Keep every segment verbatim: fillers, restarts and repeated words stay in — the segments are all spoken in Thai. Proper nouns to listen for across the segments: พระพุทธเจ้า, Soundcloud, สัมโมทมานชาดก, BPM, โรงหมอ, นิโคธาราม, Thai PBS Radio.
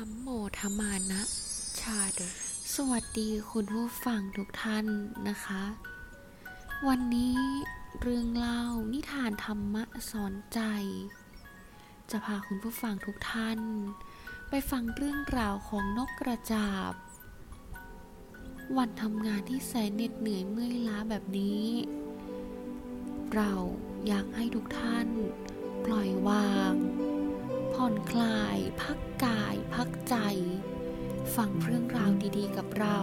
สัมโมทมานะชาดะสวัสดีคุณผู้ฟังทุกท่านนะคะวันนี้เรื่องเล่านิทานธรรมะสอนใจจะพาคุณผู้ฟังทุกท่านไปฟังเรื่องราวของนกกระจาบวันทำงานที่แสนเหน็ดเหนื่อยเมื่อยล้าแบบนี้เราอยากให้ทุกท่านปล่อยวางผ่อนคลายพักกายพักใจฟังเรื่องราวดีๆกับเรา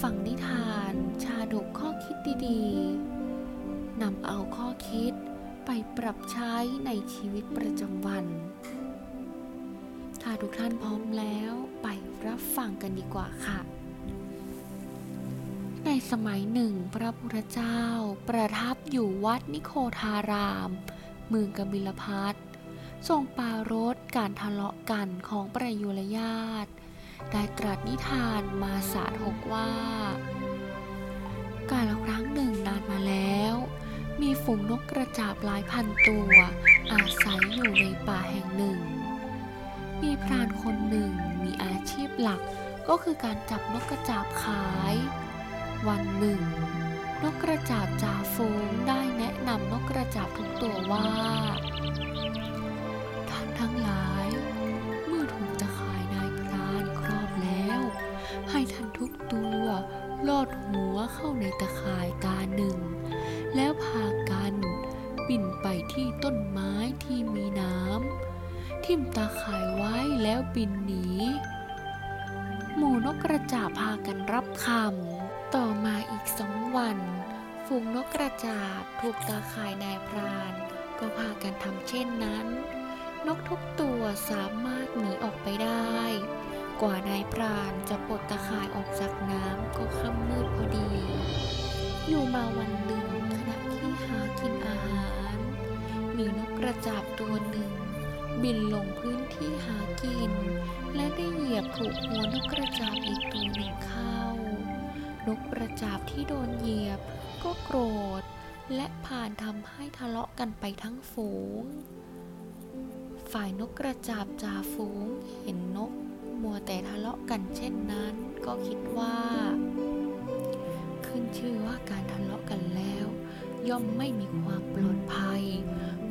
ฟังนิทานชาดกข้อคิดดีๆนำเอาข้อคิดไปปรับใช้ในชีวิตประจำวันถ้าทุกท่านพร้อมแล้วไปรับฟังกันดีกว่าค่ะในสมัยหนึ่งพระพุทธเจ้าประทับอยู่วัดนิโคทารามเมืองกบิลพัสทรงปรารภการทะเลาะกันของประยุรญาติได้ตรัสนิทานมาสาธกว่าการละครั้งหนึ่งนานมาแล้วมีฝูงนกกระจาบหลายพันตัวอาศัยอยู่ในป่าแห่งหนึ่งมีพรานคนหนึ่งมีอาชีพหลักก็คือการจับนกกระจาบขายวันหนึ่งนกกระจาบจ่าฝูงได้แนะนำนกกระจาบทุกตัวว่าท่านทั้งหลายเมื่อถูกตะข่ายนายพรานครอบแล้วให้ท่านทุกตัวลอดหัวเข้าในตะข่ายตาหนึ่งแล้วพากันบินไปที่ต้นไม้ที่มีน้ำทิ่มตาข่ายไว้แล้วบินหนีหมู่นกกระจาบพากันรับคำต่อมาอีกสองวันฝูงนกกระจาบถูกตาข่ายนายพรานก็พากันทำเช่นนั้นนกทุกตัวสามารถหนีออกไปได้กว่านายพรานจะปลดตาข่ายออกจากน้ำก็ค่ำมืดพอดีอยู่มาวันหนึ่งขณะที่หากินอาหารมีนกกระจาบตัวหนึ่งบินลงพื้นที่หากินและได้เหยียบถูกหัวนกกระจาบอีกตัวหนึ่งเข้านกกระจาบที่โดนเหยียบก็โกรธและผ่านทำให้ทะเลาะกันไปทั้งฝูงฝ่ายนกกระจาบจ่าฝูงเห็นนกมัวแต่ทะเลาะกันเช่นนั้นก็คิดว่าขึ้นชื่อว่าการทะเลาะกันแล้วย่อมไม่มีความปลอดภัย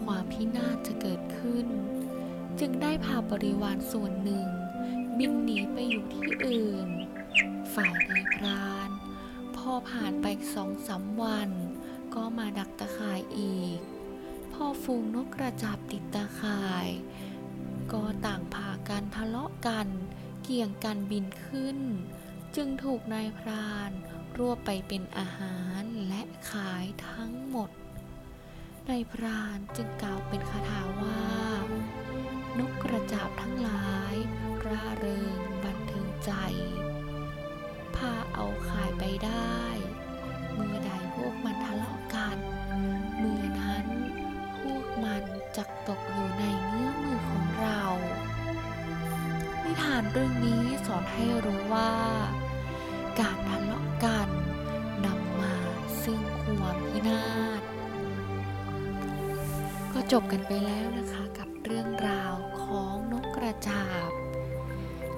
ความพินาศจะเกิดขึ้นจึงได้พาบริวารส่วนหนึ่งบินหนีไปอยู่ที่อื่นฝ่ายนายพรานพอผ่านไปสองสามวันก็มาดักตะข่ายอีกพอฝูงนกกระจาบติดตะข่ายก็ต่างพากันทะเลาะกันเกี่ยงกันบินขึ้นจึงถูกนายพรานรวบไปเป็นอาหารและขายทั้งหมดนายพรานจึงกล่าวเป็นคาถาว่านกกระจาบทั้งหลายร่าเริงบันเทิงใจพาเอาขายไปได้เมื่อใดพวกมันทะเลาะกันเมื่อนั้นพวกมันจักตกอยู่ในเงื้อมือของเรานิทานเรื่องนี้สอนให้รู้ว่าการทะเลาะกันนำมาซึ่งความพินาศก็จบกันไปแล้วนะคะกับเรื่องราวของนกกระจาบ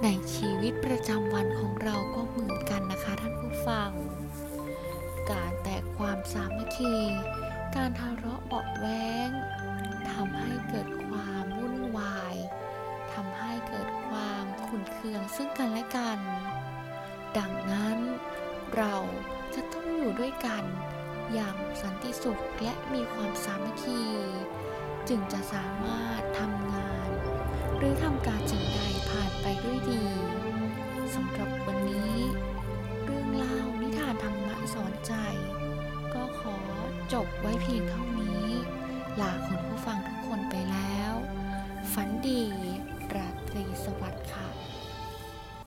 ในชีวิตประจำวันของเราก็เหมือนกันนะคะท่านผู้ฟังการแตกความสามัคคีการทะเลาะเบาะแว้งทำให้เกิดความวุ่นวายทำให้เกิดความขุ่นเคืองซึ่งกันและกันดังนั้นเราจะต้องอยู่ด้วยกันอย่างสันติสุขและมีความสามัคคีจึงจะสามารถทำงานหรือทำการสิ่งใดผ่านไปด้วยดีสำหรับวันนี้เรื่องเล่านิทานธรรมะสอนใจก็ขอจบไว้เพียงเท่านี้ลาคุณผู้ฟังทุกคนไปแล้วฝันดีราตรีสวัสดิ์ค่ะ